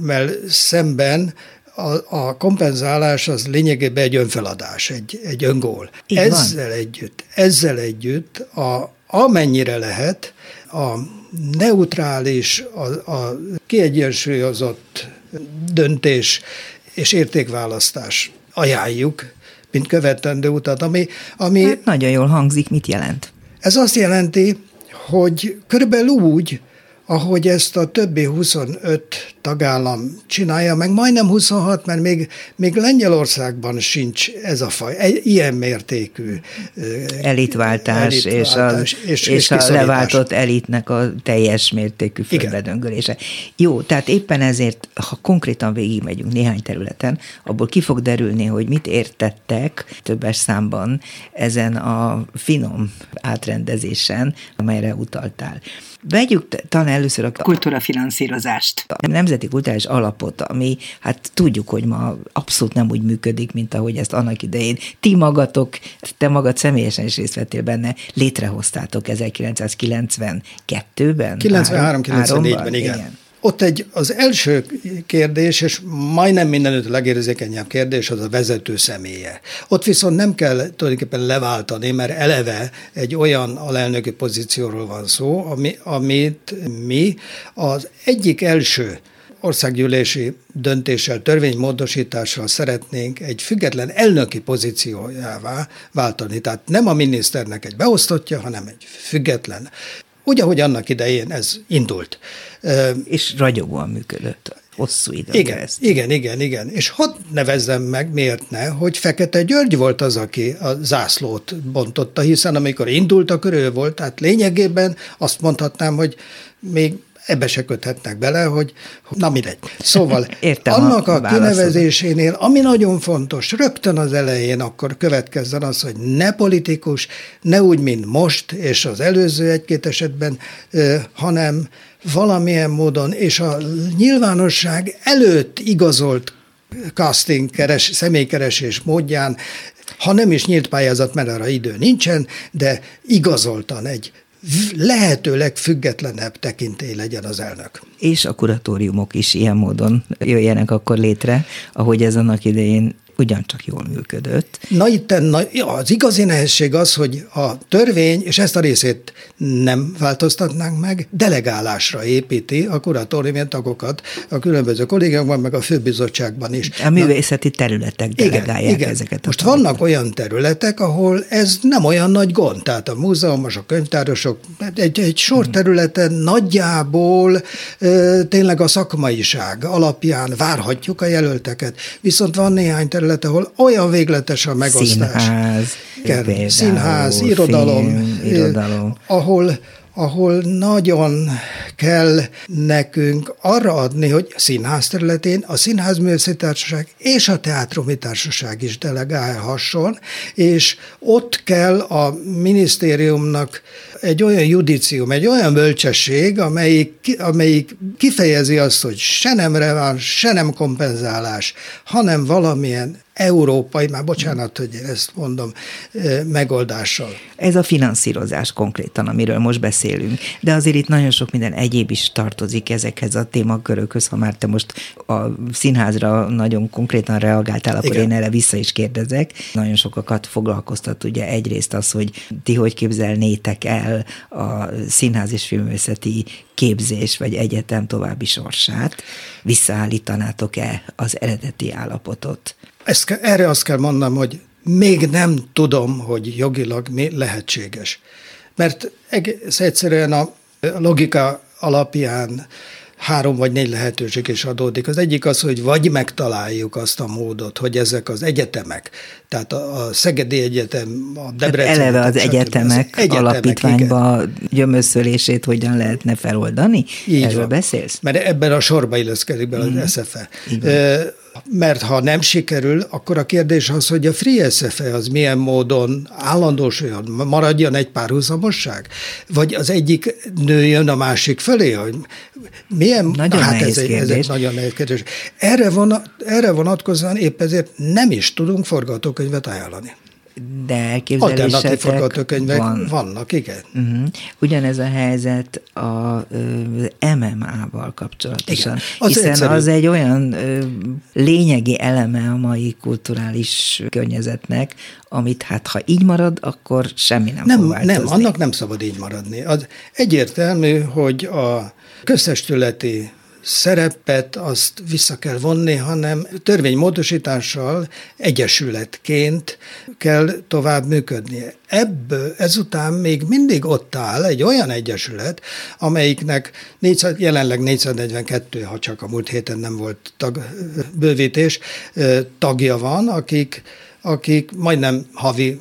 mert szemben a, a kompenzálás az lényegében egy önfeladás, egy, egy öngól. Így ezzel van. együtt, ezzel együtt a, amennyire lehet a neutrális, a, a kiegyensúlyozott döntés és értékválasztás ajánljuk, mint követendő utat, ami... ami hát nagyon jól hangzik, mit jelent? Ez azt jelenti, hogy körülbelül úgy, ahogy ezt a többi huszonöt tagállam csinálja, meg majdnem huszonhat, mert még, még Lengyelországban sincs ez a faj, egy, ilyen mértékű elitváltás, elitváltás és, az, és, és, és a leváltott elitnek a teljes mértékű földbedöngölése. Jó, tehát éppen ezért, ha konkrétan végigmegyünk néhány területen, abból ki fog derülni, hogy mit értettek többes számban ezen a finom átrendezésen, amelyre utaltál. Vegyük talán először a kultúrafinanszírozást. A Nemzeti Kulturális Alapot, ami hát tudjuk, hogy ma abszolút nem úgy működik, mint ahogy ezt annak idején ti magatok, te magad személyesen is részt vettél benne, létrehoztátok ezerkilencszázkilencvenkettőben? kilencvenhárom-kilencvennégyben, igen. igen. Ott egy, az első kérdés, és majdnem mindenütt a legérzékenyebb kérdés, az a vezető személye. Ott viszont nem kell tulajdonképpen leváltani, mert eleve egy olyan alelnöki pozícióról van szó, ami, amit mi az egyik első országgyűlési döntéssel, törvénymódosítással szeretnénk egy független elnöki pozíciójává váltani. Tehát nem a miniszternek egy beosztottja, hanem egy független. Úgy, ahogy annak idején ez indult. És ragyogóan működött hosszú időn keresztül. Igen, igen, igen. És hadd nevezzem meg, miért ne, hogy Fekete György volt az, aki a zászlót bontotta, hiszen amikor indult, akkor ő volt. Tehát lényegében azt mondhatnám, hogy még ebbe se köthetnek bele, hogy na mindegy. Szóval értem, annak a, a kinevezésénél, ami nagyon fontos, rögtön az elején akkor következzen az, hogy ne politikus, ne úgy, mint most, és az előző egy-két esetben, hanem valamilyen módon, és a nyilvánosság előtt igazolt casting, keres, személykeresés módján, ha nem is nyílt pályázat, mert arra idő nincsen, de igazoltan egy lehetőleg függetlenebb tekintély legyen az elnök. És a kuratóriumok is ilyen módon jöjjenek akkor létre, ahogy ez annak idején ugyancsak jól működött. Na itt az igazi nehézség az, hogy a törvény, és ezt a részét nem változtatnánk meg, delegálásra építi a kuratóriumi tagokat a különböző kollégiumban, meg a főbizottságban is. A művészeti Na, területek delegálják igen, ezeket. Igen. Most tagokat. Vannak olyan területek, ahol ez nem olyan nagy gond, tehát a múzeumos, a könyvtárosok, egy, egy sor területen hmm. nagyjából ö, tényleg a szakmaiság alapján várhatjuk a jelölteket, viszont van néhány terület, ahol olyan végletes a megosztás. Színház, például, színház irodalom, film, irodalom. Eh, ahol, ahol nagyon kell nekünk arra adni, hogy a színház területén a Színházművészeti Társaság és a Teátrumi Társaság is delegálhasson, és ott kell a minisztériumnak egy olyan judícium, egy olyan bölcsesség, amelyik, amelyik kifejezi azt, hogy se nem reván, se nem kompenzálás, hanem valamilyen európai, már bocsánat, hogy ezt mondom, megoldással. Ez a finanszírozás konkrétan, amiről most beszélünk, de azért itt nagyon sok minden egyéb is tartozik ezekhez a témakörökhöz, ha már te most a színházra nagyon konkrétan reagáltál, akkor igen, én erre vissza is kérdezek. Nagyon sokakat foglalkoztat ugye egyrészt az, hogy ti hogy képzelnétek el a színház és filmművészeti képzés vagy egyetem további sorsát, visszaállítanátok-e az eredeti állapotot? Ezt, erre azt kell mondanom, hogy még nem tudom, hogy jogilag mi lehetséges. Mert egész egyszerűen a logika alapján három vagy négy lehetőség is adódik. Az egyik az, hogy vagy megtaláljuk azt a módot, hogy ezek az egyetemek, tehát a Szegedi Egyetem, a Debreceni... Eleve az egyetemek, egyetemek alapítványba gyömöszölését hogyan lehetne feloldani? Így Erről van. beszélsz? Mert ebben a sorba illeszkedik bele mm. az es ef e. Mert ha nem sikerül, akkor a kérdés az, hogy a Free es ef e az milyen módon állandósuljon, maradjon egy párhuzamosság? Vagy az egyik nőjön a másik fölé? Hogy milyen, nagyon hát nehéz ez, kérdés. Ez nagyon nehéz kérdés. Erre, von, erre vonatkozóan épp ezért nem is tudunk forgatókönyvet ajánlani. De elképzelésetek alternatív forgatókönyvek van. vannak, igen. Uh-huh. Ugyanez a helyzet az em em á-val kapcsolatosan, az hiszen egyszerű. az egy olyan ö, lényegi eleme a mai kulturális környezetnek, amit hát ha így marad, akkor semmi nem, nem fog változni. Nem, annak nem szabad így maradni. Az egyértelmű, hogy a köztestületi szerepet azt vissza kell vonni, hanem törvénymódosítással egyesületként kell tovább működnie. Ebből ezután még mindig ott áll egy olyan egyesület, amelyiknek négyszáz, jelenleg négyszáznegyvenkettő, ha csak a múlt héten nem volt tag, bővítés, tagja van, akik, akik majdnem havi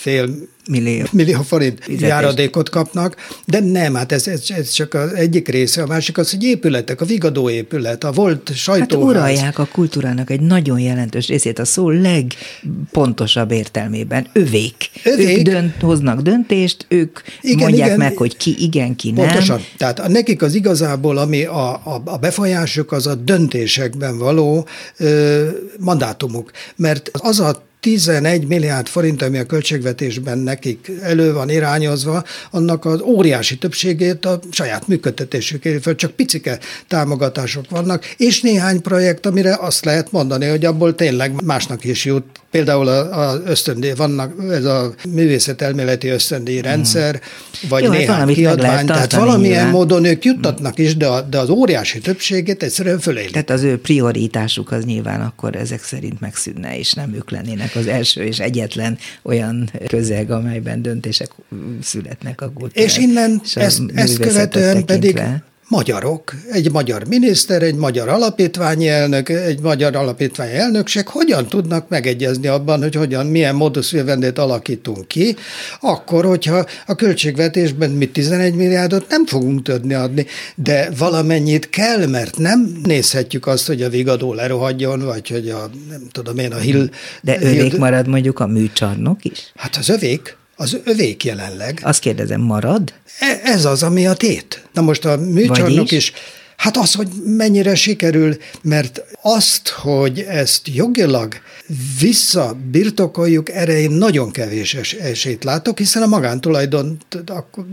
fél millió, millió forint járadékot kapnak, de nem, hát ez, ez, ez csak az egyik része, a másik az, hogy épületek, a Vigadó épület, a volt sajtóház. Hát uralják a kultúrának egy nagyon jelentős részét, a szó legpontosabb értelmében, övék. övék. Ők dönt, hoznak döntést, ők igen, mondják igen, meg, hogy ki igen, ki pontosan. nem. Pontosan, tehát nekik az igazából, ami a, a, a befolyásuk, az a döntésekben való ö, mandátumuk, mert az a tizenegy milliárd forint, ami a költségvetésben nekik elő van irányozva, annak az óriási többségét a saját működtetésükért, föl csak picike támogatások vannak, és néhány projekt, amire azt lehet mondani, hogy abból tényleg másnak is jut. Például az ösztöndíj, vannak ez a művészetelméleti ösztöndíj rendszer, mm. vagy Jó, néhány kiadvány, tehát valamilyen nyilván. módon ők juttatnak is, de, a, de az óriási többségét egyszerűen föléli. Tehát az ő prioritásuk az nyilván akkor ezek szerint megszűnne, és nem ők lennének az első és egyetlen olyan közeg, amelyben döntések születnek a kultúrát. És innen és ezt, ezt követően pedig magyarok, egy magyar miniszter, egy magyar alapítványi elnök, egy magyar alapítványi elnökség hogyan tudnak megegyezni abban, hogy hogyan, milyen modus vivendét alakítunk ki, akkor, hogyha a költségvetésben mi tizenegy milliárdot nem fogunk tudni adni, de valamennyit kell, mert nem nézhetjük azt, hogy a Vigadó lerohadjon, vagy hogy a, nem tudom én, a Hill... De övék hill... marad mondjuk a műcsarnok is? Hát az övék. Az övék jelenleg. Azt kérdezem, marad? Ez az, ami a tét. Na most a műcsarnok is, hát az, hogy mennyire sikerül, mert azt, hogy ezt jogilag visszabirtokoljuk, erre én nagyon kevés es- esélyt látok, hiszen a magántulajdont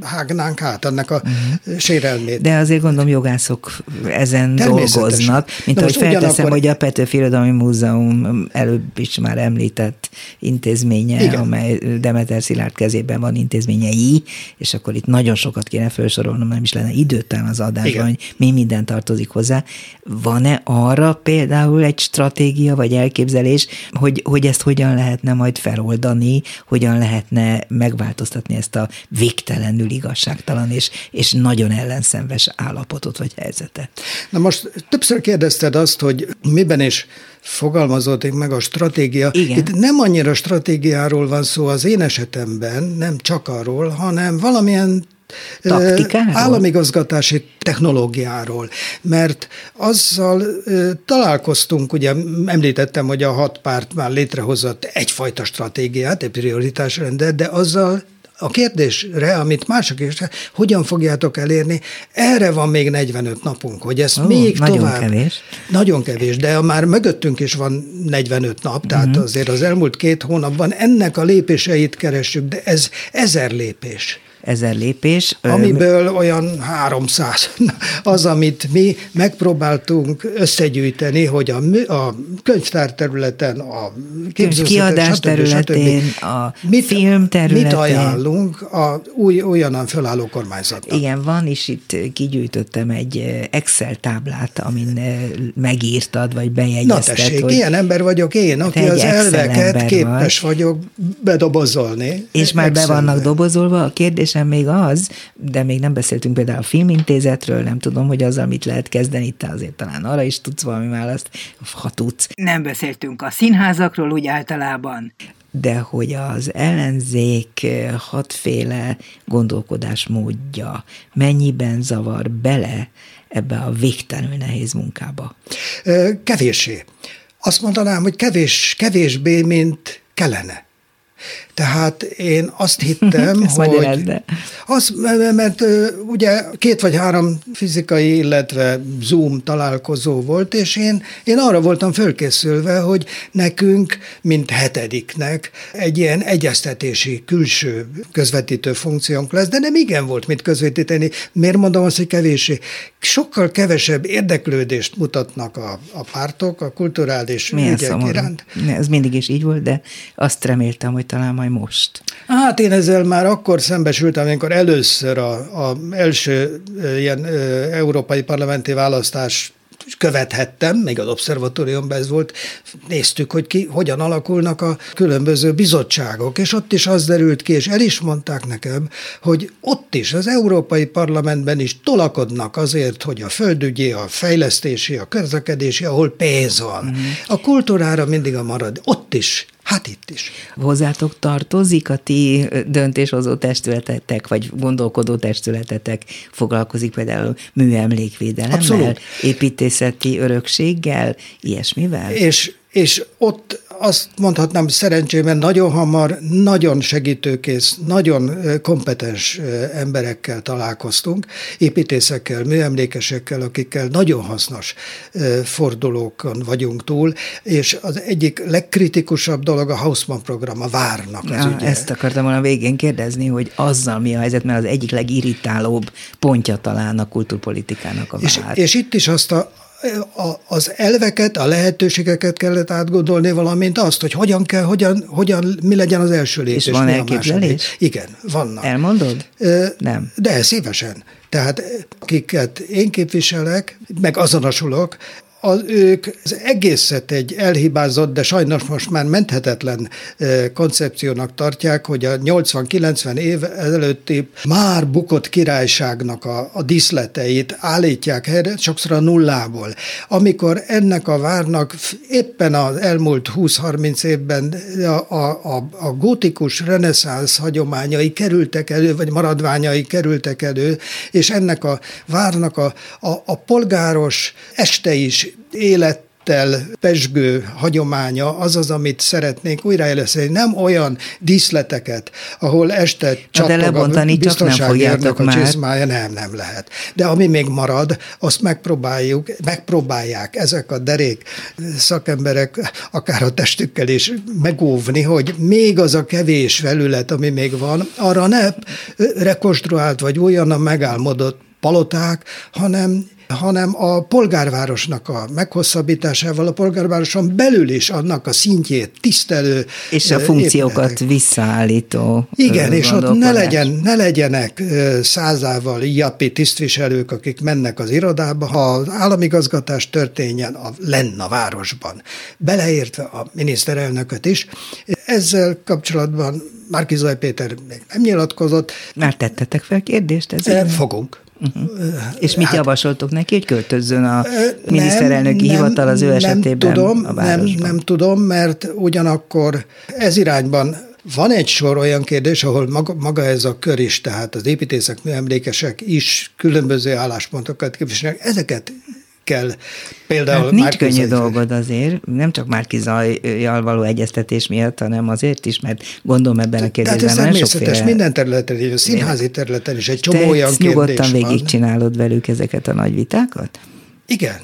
hágnánk hát annak a uh-huh. sérelmét. De azért gondolom jogászok ezen dolgoznak, mint Na ahogy felteszem, ugyanakkor... hogy a Petőfi Irodalmi Múzeum előbb is már említett intézménye, igen, amely Demeter Szilárd kezében van intézményei, és akkor itt nagyon sokat kéne felsorolnom, nem is lenne időtelen az adásban, igen, hogy mi minden tartozik hozzá. Van-e arra például egy stratégia vagy elképzelés, Hogy, hogy ezt hogyan lehetne majd feloldani, hogyan lehetne megváltoztatni ezt a végtelenül igazságtalan és, és nagyon ellenszenves állapotot vagy helyzetet? Na most többször kérdezted azt, hogy miben is fogalmazódik meg a stratégia. Igen. Itt nem annyira stratégiáról van szó az én esetemben, nem csak arról, hanem valamilyen taktikáról? Államigazgatási technológiáról, mert azzal találkoztunk, ugye említettem, hogy a hat párt már létrehozott egyfajta stratégiát, egy prioritásrendet, de azzal a kérdésre, amit mások is, hogyan fogjátok elérni, erre van még negyvenöt napunk, hogy ez Ó, még nagyon tovább... Nagyon kevés. Nagyon kevés, de már mögöttünk is van negyvenöt nap, tehát uh-huh. azért az elmúlt két hónapban ennek a lépéseit keressük, de ez ezer lépés. ezer lépés. Amiből olyan háromszáz az, amit mi megpróbáltunk összegyűjteni, hogy a, mű, a könyvtár területen, a kiadás területén, stb. A mit, film területén. Mit ajánlunk a új, újonnan fölálló kormányzatnak? Igen, van, és itt kigyűjtöttem egy Excel táblát, amin megírtad, vagy bejegyezted. Na tessék, hogy ilyen ember vagyok én, aki az elveket képes vagy. vagyok bedobozolni. És már Excel-be. be vannak dobozolva, a kérdés még az, de még nem beszéltünk például a filmintézetről, nem tudom, hogy azzal mit lehet kezdeni, te azért talán arra is tudsz valami választ, ha tudsz. Nem beszéltünk a színházakról úgy általában. De hogy az ellenzék hatféle gondolkodásmódja mennyiben zavar bele ebbe a végtelenül nehéz munkába? Kevéssé. Azt mondanám, hogy kevés, kevésbé, mint kellene. Tehát én azt hittem, hogy... Az, mert ugye két vagy három fizikai, illetve Zoom találkozó volt, és én, én arra voltam fölkészülve, hogy nekünk, mint hetediknek egy ilyen egyeztetési külső közvetítő funkciónk lesz, de nem igen volt mit közvetíteni. Miért mondom azt, hogy kevéssé? Sokkal kevesebb érdeklődést mutatnak a, a pártok a kulturális Milyen ügyek szomorú. iránt. Ez mindig is így volt, de azt reméltem, hogy talán majd most. Hát én ezzel már akkor szembesültem, amikor először az első ilyen ö, európai parlamenti választás követhettem, még az obszervatóriumban ez volt, néztük, hogy ki, hogyan alakulnak a különböző bizottságok, és ott is az derült ki, és el is mondták nekem, hogy ott is, az Európai Parlamentben is tolakodnak azért, hogy a földügyi, a fejlesztési, a közlekedési, ahol pénz van. Mm. A kultúrára mindig a marad, ott is. Hát itt is. Hozzátok tartozik a ti döntéshozó testületetek, vagy gondolkodó testületetek, foglalkozik például műemlékvédelemmel, Abszolút. építészeti örökséggel, ilyesmivel? És, és ott azt mondhatnám szerencsémre, nagyon hamar, nagyon segítőkész, nagyon kompetens emberekkel találkoztunk, építészekkel, műemlékesekkel, akikkel nagyon hasznos fordulókon vagyunk túl, és az egyik legkritikusabb dolog a Hausmann program, a várnak az ja, ügye. Ezt akartam volna végén kérdezni, hogy azzal mi a helyzet, mert az egyik legirritálóbb pontja talán a kultúrpolitikának a vár. És, és itt is azt a az elveket, a lehetőségeket kellett átgondolni, valamint azt, hogy hogyan kell, hogyan, hogyan mi legyen az első lépés. És van elképzelés? Igen, vannak. Elmondod? E, Nem. De szívesen. Tehát akiket én képviselek, meg azonosulok, az ők az egészet egy elhibázott, de sajnos most már menthetetlen koncepciónak tartják, hogy a nyolcvan-kilencven év előtti már bukott királyságnak a, a díszleteit állítják helyre, sokszor a nullából. Amikor ennek a várnak éppen az elmúlt húsz-harminc évben a, a, a gótikus reneszánsz hagyományai kerültek elő, vagy maradványai kerültek elő, és ennek a várnak a, a, a polgáros este is élettel pezsgő hagyománya az az, amit szeretnénk újraéleszteni. Nem olyan díszleteket, ahol este csattog a biztonsági őrnek a csizmája, nem, nem lehet. De ami még marad, azt megpróbáljuk, megpróbálják ezek a derék szakemberek akár a testükkel is megóvni, hogy még az a kevés felület, ami még van, arra ne rekonstruált vagy újonnan megálmodott paloták, hanem hanem a polgárvárosnak a meghosszabbításával, a polgárvároson belül is annak a szintjét tisztelő. És a funkciókat épületek. Visszaállító. Igen, és ott ne, legyen, ne legyenek százával jappi tisztviselők, akik mennek az irodába, ha az államigazgatás történjen a, lenn a városban. Beleértve a miniszterelnököt is. Ezzel kapcsolatban Márki-Zay Péter még nem nyilatkozott. Már tettetek fel kérdést ezzel? Fogunk. Uh-huh. És mit hát, javasoltok neki, hogy költözzön a miniszterelnöki nem, hivatal az ő esetében tudom, a városban? Nem, nem tudom, mert ugyanakkor ez irányban van egy sor olyan kérdés, ahol maga, maga ez a kör is, tehát az építészek, műemlékesek is különböző álláspontokat képviselnek, ezeket kell például hát, nincs könnyű dolgod azért, nem csak Márki-Zayjal való egyeztetés miatt, hanem azért is, mert gondolom ebben a kérdésben már sokféle... minden területen, a színházi területen is egy csomó olyan kérdés van. Te nyugodtan végigcsinálod velük ezeket a nagy vitákat? Igen.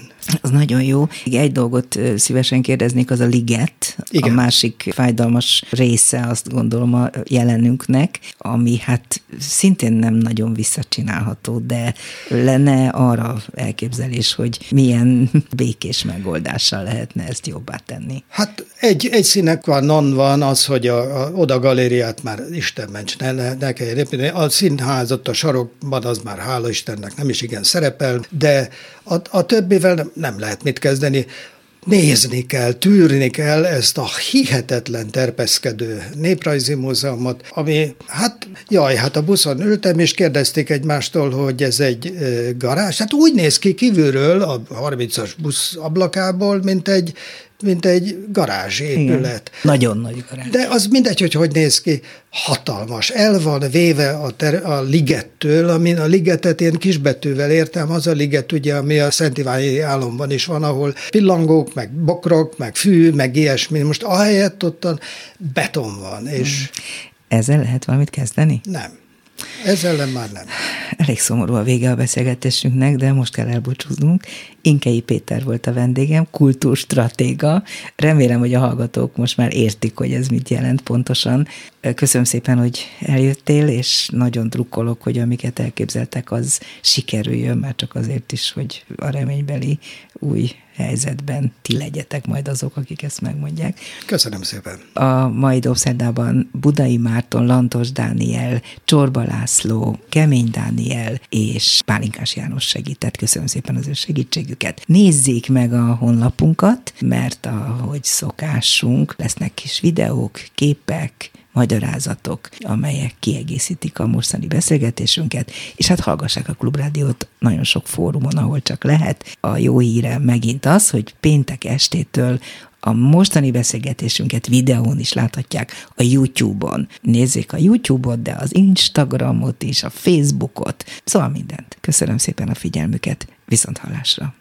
Az nagyon jó. Egy dolgot szívesen kérdeznék, az a liget, igen. A másik fájdalmas része, azt gondolom, a jelenünknek, ami hát szintén nem nagyon visszacsinálható, de lenne arra elképzelés, hogy milyen békés megoldással lehetne ezt jobbá tenni. Hát egy, egy sine qua non van az, hogy a, a, oda galériát már Isten ments, ne, ne, ne kell építeni. A színház ott a sarokban, az már hála Istennek nem is igen szerepel, de a, a többivel nem, nem lehet mit kezdeni. Nézni kell, tűrni kell ezt a hihetetlen terpeszkedő néprajzi múzeumot, ami, hát, jaj, hát a buszon ültem, és kérdezték egymástól, hogy ez egy garázs. Hát úgy néz ki kívülről a harmincas busz ablakából, mint egy, mint egy garázsépület. Nagyon nagy garázs. De az mindegy, hogy hogy néz ki, hatalmas. El van véve a, ter- a ligettől, amin a ligetet én kisbetűvel értem, az a liget ugye, ami a Szent Iványi Álomban is van, ahol pillangók, meg bokrok, meg fű, meg ilyesmi. Most ahelyett ottan beton van. És hmm. Ezzel lehet valamit kezdeni? Nem. Ezzel ellen már nem. Elég szomorú a vége a beszélgetésünknek, de most kell elbúcsúznunk. Inkei Péter volt a vendégem, kultúrstratéga. Remélem, hogy a hallgatók most már értik, hogy ez mit jelent pontosan. Köszönöm szépen, hogy eljöttél, és nagyon drukkolok, hogy amiket elképzeltek, az sikerüljön, már csak azért is, hogy a reménybeli új helyzetben ti legyetek majd azok, akik ezt megmondják. Köszönöm szépen. A mai Dobszerdában Budai Márton, Lantos Dániel, Csorba László, Kemény Dániel és Pálinkás János segített. Köszönöm szépen az ő segítségüket. Nézzék meg a honlapunkat, mert ahogy szokásunk, lesznek kis videók, képek, magyarázatok, amelyek kiegészítik a mostani beszélgetésünket, és hát hallgassák a Klubrádiót nagyon sok fórumon, ahol csak lehet. A jó híre megint az, hogy péntek estétől a mostani beszélgetésünket videón is láthatják a YouTube-on. Nézzék a YouTube-ot, de az Instagramot is, a Facebookot, szóval mindent. Köszönöm szépen a figyelmüket, viszont hallásra!